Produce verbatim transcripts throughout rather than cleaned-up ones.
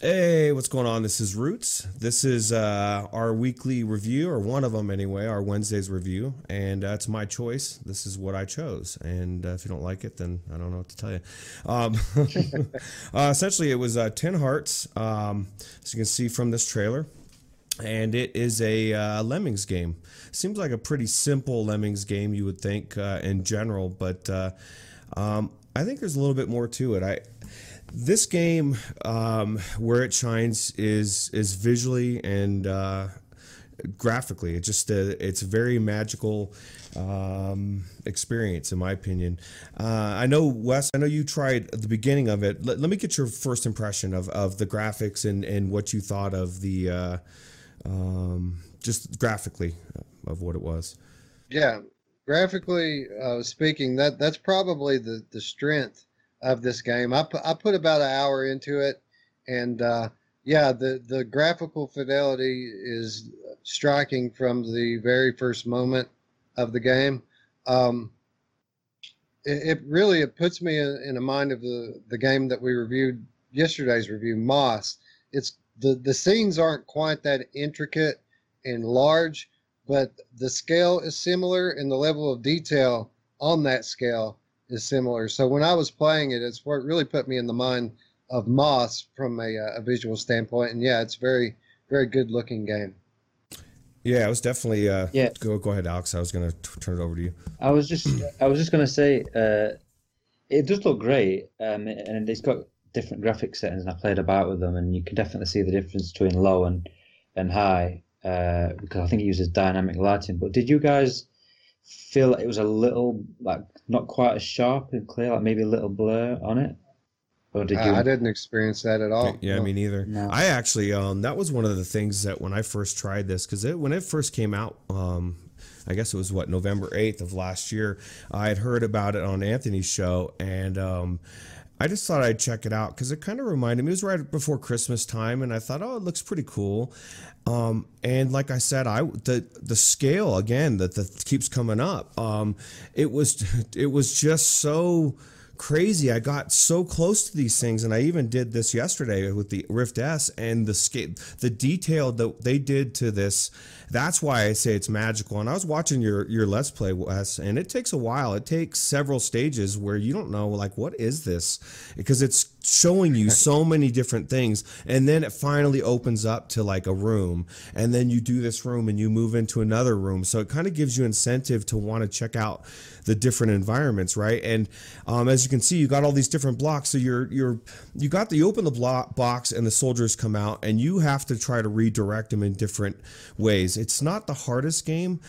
Hey, what's going on? This is Roots. This is uh, our weekly review, or one of them anyway, our Wednesday's review, and uh, it's my choice. This is what I chose, and uh, if you don't like it, then I don't know what to tell you. Um, uh, essentially, it was uh, ten hearts, um, as you can see from this trailer, and it is a uh, Lemmings game. Seems like a pretty simple Lemmings game, you would think, uh, in general, but uh, um, I think there's a little bit more to it. I... This game, um, where it shines is is visually and uh, graphically. It just uh, it's a very magical um, experience, in my opinion. Uh, I know, Wes, I know you tried the beginning of it. Let, let me get your first impression of, of the graphics and, and what you thought of the uh, um, just graphically of what it was. Yeah, graphically uh, speaking, that that's probably the the strength of this game. I, pu I put about an hour into it, and uh, yeah, the, the graphical fidelity is striking from the very first moment of the game. Um, it, it really, it puts me in, in the mind of the, the game that we reviewed, yesterday's review, Moss. It's the, the scenes aren't quite that intricate and large, but the scale is similar and the level of detail on that scale is similar. So when I was playing it, it's what really put me in the mind of Moss from a, a visual standpoint. And yeah, it's very, very good looking game. Yeah, it was definitely. Uh, yeah. Go go ahead, Alex. I was gonna t turn it over to you. I was just I was just gonna say uh, it does look great, um, and it's got different graphic settings. And I played about with them, and you can definitely see the difference between low and and high uh, because I think it uses dynamic lighting. But did you guys feel like it was a little, like, not quite as sharp and clear, like maybe a little blur on it? Or did you? I didn't experience that at all. Yeah, no. Me neither. No. I actually, um, that was one of the things that when I first tried this, because it, when it first came out, um, I guess it was, what, November eighth of last year, I had heard about it on Anthony's show, and um, I just thought I'd check it out, because it kind of reminded me, it was right before Christmas time, and I thought, oh, it looks pretty cool. Um, and like I said, I the the scale again that that keeps coming up. Um, it was it was just so crazy. I got so close to these things, and I even did this yesterday with the Rift S, and the scale, the detail that they did to this. That's why I say it's magical. And I was watching your your Let's Play, Wes, and it takes a while. It takes several stages where you don't know, like, what is this, because it's showing you so many different things, and then it finally opens up to like a room, and then you do this room and you move into another room, so it kind of gives you incentive to want to check out the different environments, right? And um, as you can see, you got all these different blocks, so you're you're you got the, you open the block box and the soldiers come out, and you have to try to redirect them in different ways. It's not the hardest game,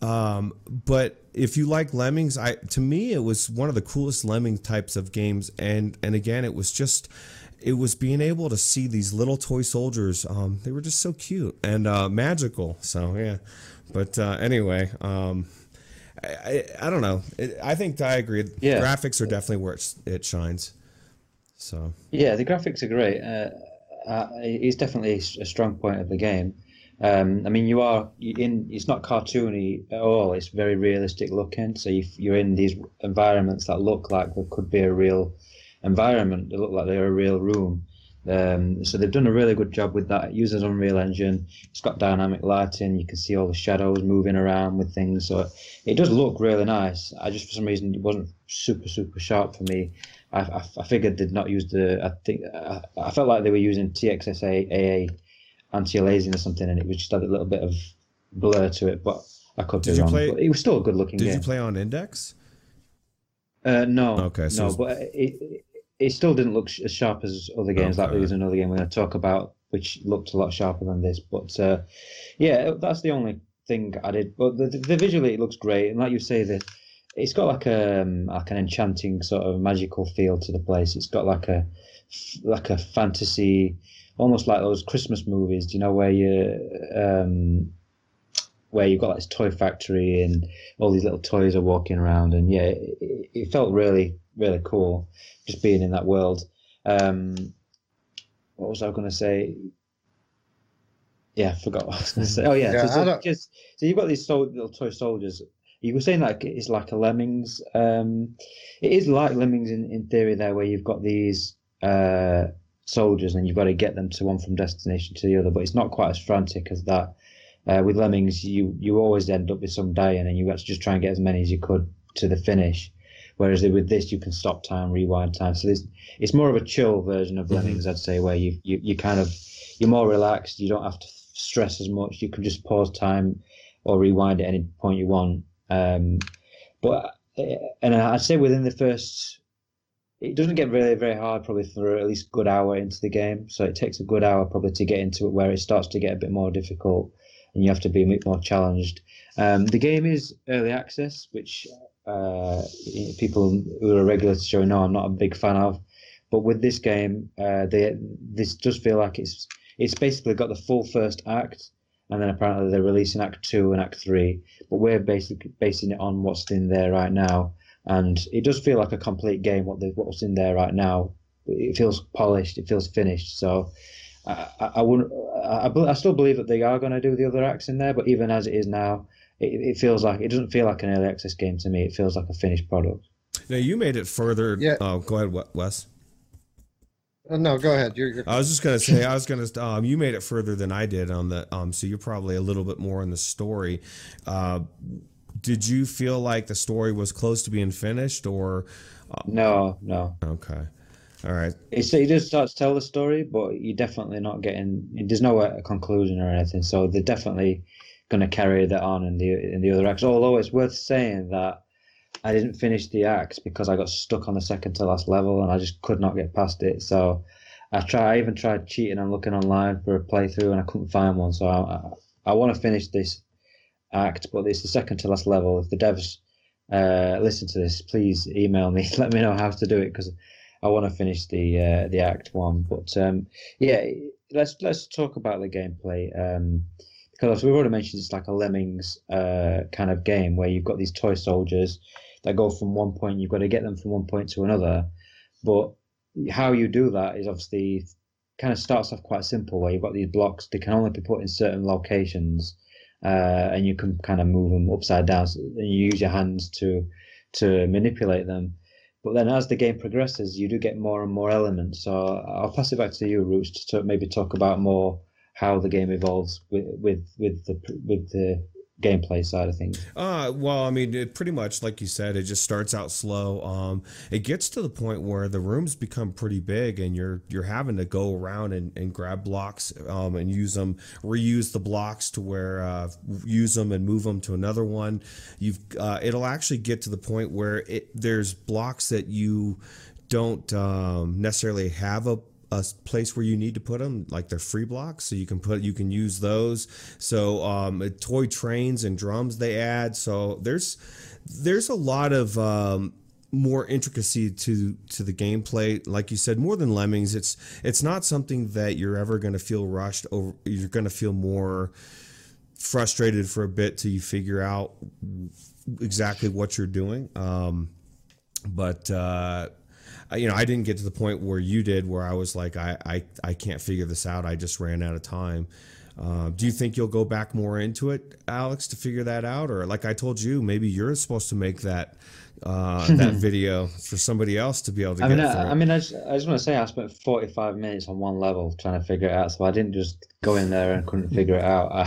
um, but if you like Lemmings, I to me it was one of the coolest Lemming types of games, and and again, it was just it was being able to see these little toy soldiers. Um, they were just so cute and uh, magical. So yeah, but uh, anyway, um, I, I I don't know. It, I think I agree. Yeah. Graphics are definitely where it's, it shines. So yeah, the graphics are great. Uh, uh, it's definitely a strong point of the game. Um, I mean, you are in. It's not cartoony at all. It's very realistic looking. So you, you're in these environments that look like there could be a real environment. They look like they're a real room. Um, so they've done a really good job with that. It uses Unreal Engine. It's got dynamic lighting. You can see all the shadows moving around with things. So it does look really nice. I just, for some reason, it wasn't super super sharp for me. I, I, I figured they'd not use the. I think I, I felt like they were using T X S A A. Anti-aliasing or something, and it was just had a little bit of blur to it, but I could be wrong. Play, but it was still a good looking did game. Did you play on Index? Uh, no. Okay. So no, but it, it still didn't look as sharp as other games. Okay. Like, there's another game we're going to talk about which looked a lot sharper than this, but uh, yeah, that's the only thing I did. But the, the, the visually it looks great, and like you say, the, it's got like a um, like an enchanting sort of magical feel to the place. It's got like a like a fantasy. Almost like those Christmas movies, you know, where you, um, where you've got like this toy factory and all these little toys are walking around, and yeah, it, it felt really, really cool, just being in that world. Um, what was I going to say? Yeah, I forgot what I was going to say. Oh yeah, yeah so, so, just, so you've got these so, little toy soldiers. You were saying like it's like a Lemmings. Um, it is like Lemmings in in theory there, where you've got these. Uh, soldiers, and you've got to get them to one from destination to the other, but it's not quite as frantic as that. Uh, with lemmings, you you always end up with some dying, and you have to just try and get as many as you could to the finish. Whereas with this, you can stop time, rewind time. So this, it's more of a chill version of lemmings, I'd say, where you you you kind of you're more relaxed. You don't have to stress as much. You can just pause time or rewind at any point you want. Um, but and I'd say within the first, it doesn't get really very hard probably for at least a good hour into the game. So it takes a good hour probably to get into it where it starts to get a bit more difficult and you have to be a bit more challenged. Um, the game is early access, which uh, people who are regular to the show know I'm not a big fan of. But with this game, uh, they, this does feel like it's it's basically got the full first act, and then apparently they're releasing Act two and Act three. But we're basically basing it on what's in there right now. And it does feel like a complete game, what the, what's in there right now. It feels polished, it feels finished. So I, I, I wouldn't. I, I still believe that they are going to do the other acts in there, but even as it is now, it, it feels like, it doesn't feel like an early access game to me. It feels like a finished product. Now, you made it further. Yeah. Oh, go ahead, Wes. No, go ahead. You're, you're... I was just gonna say, I was gonna. Um, you made it further than I did on the. Um, so you're probably a little bit more in the story. Uh, did you feel like the story was close to being finished, or? Uh... No, no. Okay, all right. It's, it does start to tell the story, but you're definitely not getting. There's no a conclusion or anything, so they're definitely going to carry that on in the in the other acts. Although it's worth saying that I didn't finish the axe because I got stuck on the second to last level and I just could not get past it. So I try. I even tried cheating and looking online for a playthrough and I couldn't find one. So I, I, I want to finish this act, but it's the second to last level. If the devs uh, listen to this, please email me. Let me know how to do it because I want to finish the uh, the act one. But um, yeah, let's let's talk about the gameplay. Um, because we've already mentioned it's like a Lemmings uh, kind of game where you've got these toy soldiers that go from one point, you've got to get them from one point to another. But how you do that is obviously kind of starts off quite simple where you've got these blocks, they can only be put in certain locations uh, and you can kind of move them upside down and you use your hands to to manipulate them. But then as the game progresses, you do get more and more elements. So I'll pass it back to you, Roots, to maybe talk about more how the game evolves with with, with the with the gameplay side of things. Uh, well, I mean, it pretty much, like you said, it just starts out slow. Um, it gets to the point where the rooms become pretty big and you're you're having to go around and, and grab blocks um, and use them, reuse the blocks to where, uh, use them and move them to another one. You've uh, it'll actually get to the point where it, there's blocks that you don't um, necessarily have a a place where you need to put them, like they're free blocks, so you can put you can use those. So um toy trains and drums they add, so there's there's a lot of um more intricacy to to the gameplay. Like you said, more than Lemmings, it's it's not something that you're ever going to feel rushed over. You're going to feel more frustrated for a bit till you figure out exactly what you're doing. um but uh You know, I didn't get to the point where you did, where I was like, I, I, I can't figure this out. I just ran out of time. Uh, do you think you'll go back more into it, Alex, to figure that out? Or like I told you, maybe you're supposed to make that uh, that video for somebody else to be able to I get mean, it. I, I mean, I just, I just want to say I spent forty-five minutes on one level trying to figure it out. So I didn't just go in there and couldn't figure it out. I,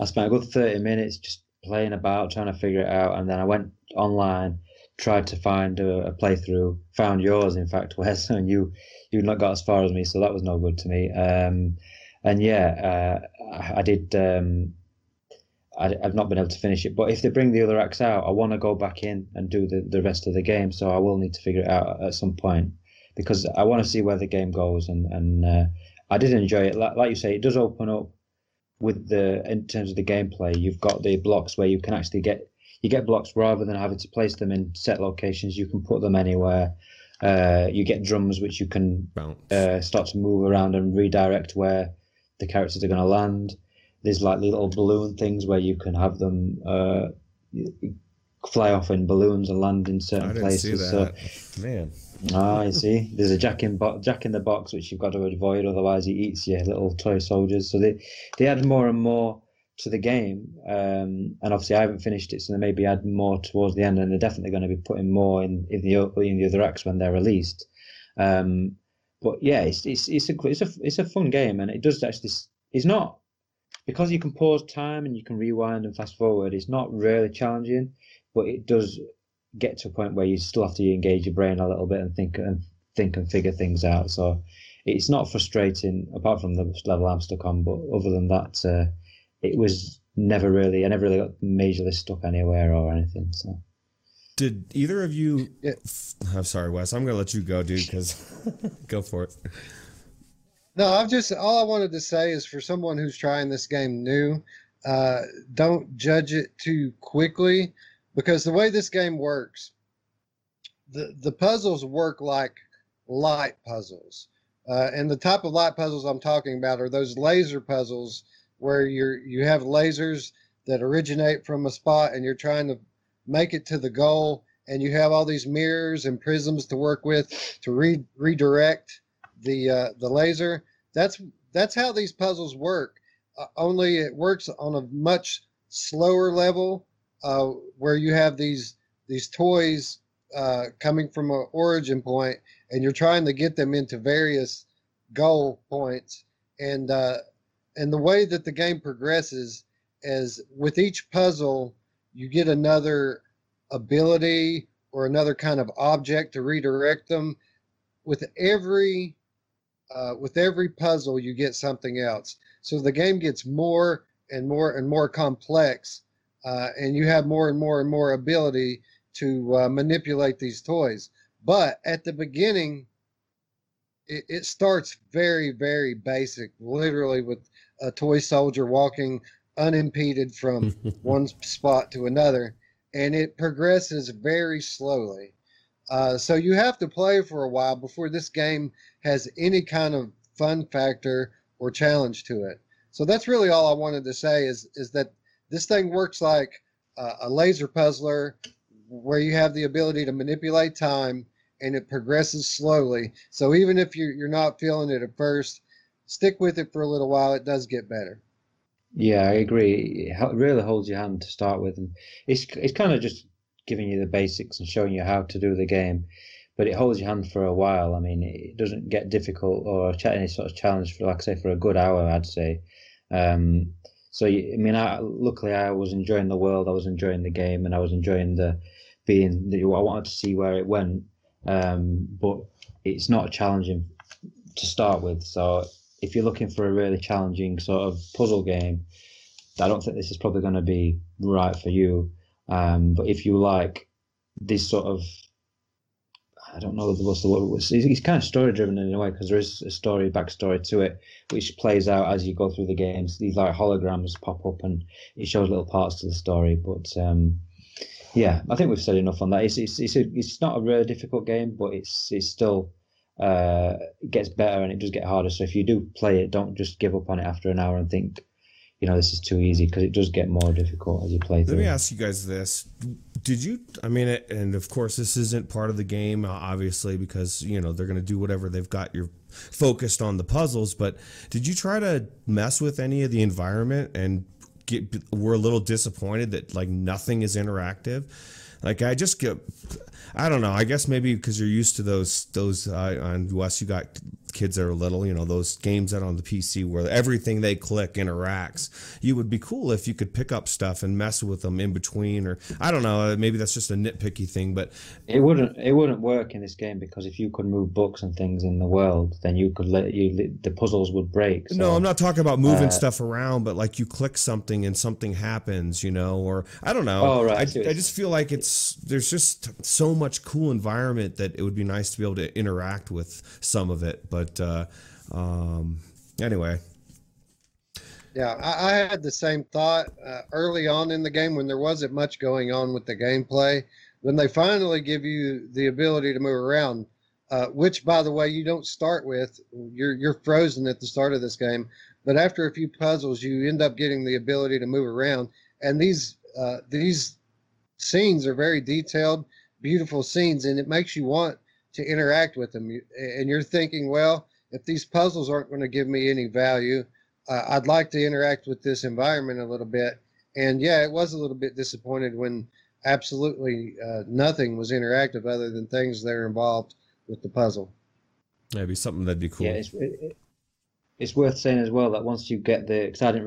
I spent a good thirty minutes just playing about, trying to figure it out. And then I went online, tried to find a, a playthrough, found yours, in fact, Wes, and you you not got as far as me, so that was no good to me. Um, and yeah, uh, I, I did. Um, I, I've not been able to finish it, but if they bring the other acts out, I want to go back in and do the, the rest of the game. So I will need to figure it out at some point because I want to see where the game goes. And and uh, I did enjoy it. Like, like you say, it does open up with the in terms of the gameplay. You've got the blocks where you can actually get. You get blocks rather than having to place them in set locations. You can put them anywhere. Uh, you get drums, which you can uh, start to move around and redirect where the characters are going to land. There's like little balloon things where you can have them uh, fly off in balloons and land in certain I didn't places. See that. So, man. Ah, you see, there's a jack in bo- jack in the box which you've got to avoid, otherwise he eats your little toy soldiers. So they they add more and more to the game, um, and obviously I haven't finished it, so they maybe add more towards the end, and they're definitely going to be putting more in, in the in the other acts when they're released. Um, But yeah, it's it's it's a it's a it's a fun game, and it does actually. It's not, because you can pause time and you can rewind and fast forward. It's not really challenging, but it does get to a point where you still have to engage your brain a little bit and think and think and figure things out. So it's not frustrating, apart from the level I'm stuck on. But other than that, uh, it was never really. I never really got majorly stuck anywhere or anything. So. Did either of you? I'm sorry, Wes. I'm going to let you go, dude. Because go for it. No, I've just all I wanted to say is, for someone who's trying this game new, uh, don't judge it too quickly, because the way this game works, the the puzzles work like light puzzles, uh, and the type of light puzzles I'm talking about are those laser puzzles where you're you have lasers that originate from a spot and you're trying to make it to the goal, and you have all these mirrors and prisms to work with to re- redirect the uh, the laser. That's that's how these puzzles work. Uh, only it works on a much slower level, uh, where you have these these toys uh, coming from an origin point, and you're trying to get them into various goal points. And uh, and the way that the game progresses is, with each puzzle, you get another ability or another kind of object to redirect them. With every uh, with every puzzle, you get something else. So the game gets more and more and more complex, uh, and you have more and more and more ability to uh, manipulate these toys. But at the beginning, it, it starts very, very basic, literally with a toy soldier walking unimpeded from one spot to another, and it progresses very slowly. Uh, so you have to play for a while before this game has any kind of fun factor or challenge to it. So that's really all I wanted to say is, is that this thing works like uh, a laser puzzler, where you have the ability to manipulate time, and it progresses slowly. So even if you're, you're not feeling it at first, stick with it for a little while. It does get better. Yeah, I agree. It really holds your hand to start with, and it's it's kind of just giving you the basics and showing you how to do the game, but it holds your hand for a while. I mean, it doesn't get difficult or any sort of challenge for, like I say, for a good hour, I'd say. Um, so I mean, I, luckily I was enjoying the world, I was enjoying the game, and I was enjoying the being. The, I wanted to see where it went, um, but it's not challenging to start with, so. If you're looking for a really challenging sort of puzzle game, I don't think this is probably going to be right for you. Um, but if you like this sort of, I don't know what's the word, it's kind of story driven in a way, because there is a story, backstory to it, which plays out as you go through the games. These like holograms pop up and it shows little parts to the story. But um, yeah, I think we've said enough on that. It's it's it's, a, it's not a really difficult game, but it's it's still. Uh, it gets better and it does get harder. So if you do play it, don't just give up on it after an hour and think, you know, this is too easy, because it does get more difficult as you play through. Let me ask you guys this. Did you, I mean, and of course this isn't part of the game, obviously, because, you know, they're going to do whatever they've got. You're focused on the puzzles, but did you try to mess with any of the environment and get, were a little disappointed that like nothing is interactive? Like, I just get, I don't know, I guess maybe because you're used to those, those uh, on West, you got kids that are little, you know, those games that on the P C where everything they click interacts. You would be cool if you could pick up stuff and mess with them in between, or I don't know, maybe that's just a nitpicky thing, but. It wouldn't, it wouldn't work in this game, because if you could move books and things in the world, then you could let you, the puzzles would break. So, no, I'm not talking about moving uh, stuff around, but like you click something and something happens, you know, or I don't know. Oh, right. I, I just feel like it's, there's just so much cool environment that it would be nice to be able to interact with some of it. But uh, um, anyway. Yeah, I, I had the same thought uh, early on in the game when there wasn't much going on with the gameplay. When they finally give you the ability to move around, uh, which, by the way, you don't start with. You're, you're frozen at the start of this game. But after a few puzzles, you end up getting the ability to move around. And these uh, these... scenes are very detailed, beautiful scenes, and it makes you want to interact with them. And you're thinking, well, if these puzzles aren't going to give me any value, uh, I'd like to interact with this environment a little bit. And yeah, it was a little bit disappointed when absolutely uh, nothing was interactive other than things that are involved with the puzzle. Maybe something that'd be cool. Yeah, it's, it, it's worth saying as well that once you get the, because I didn't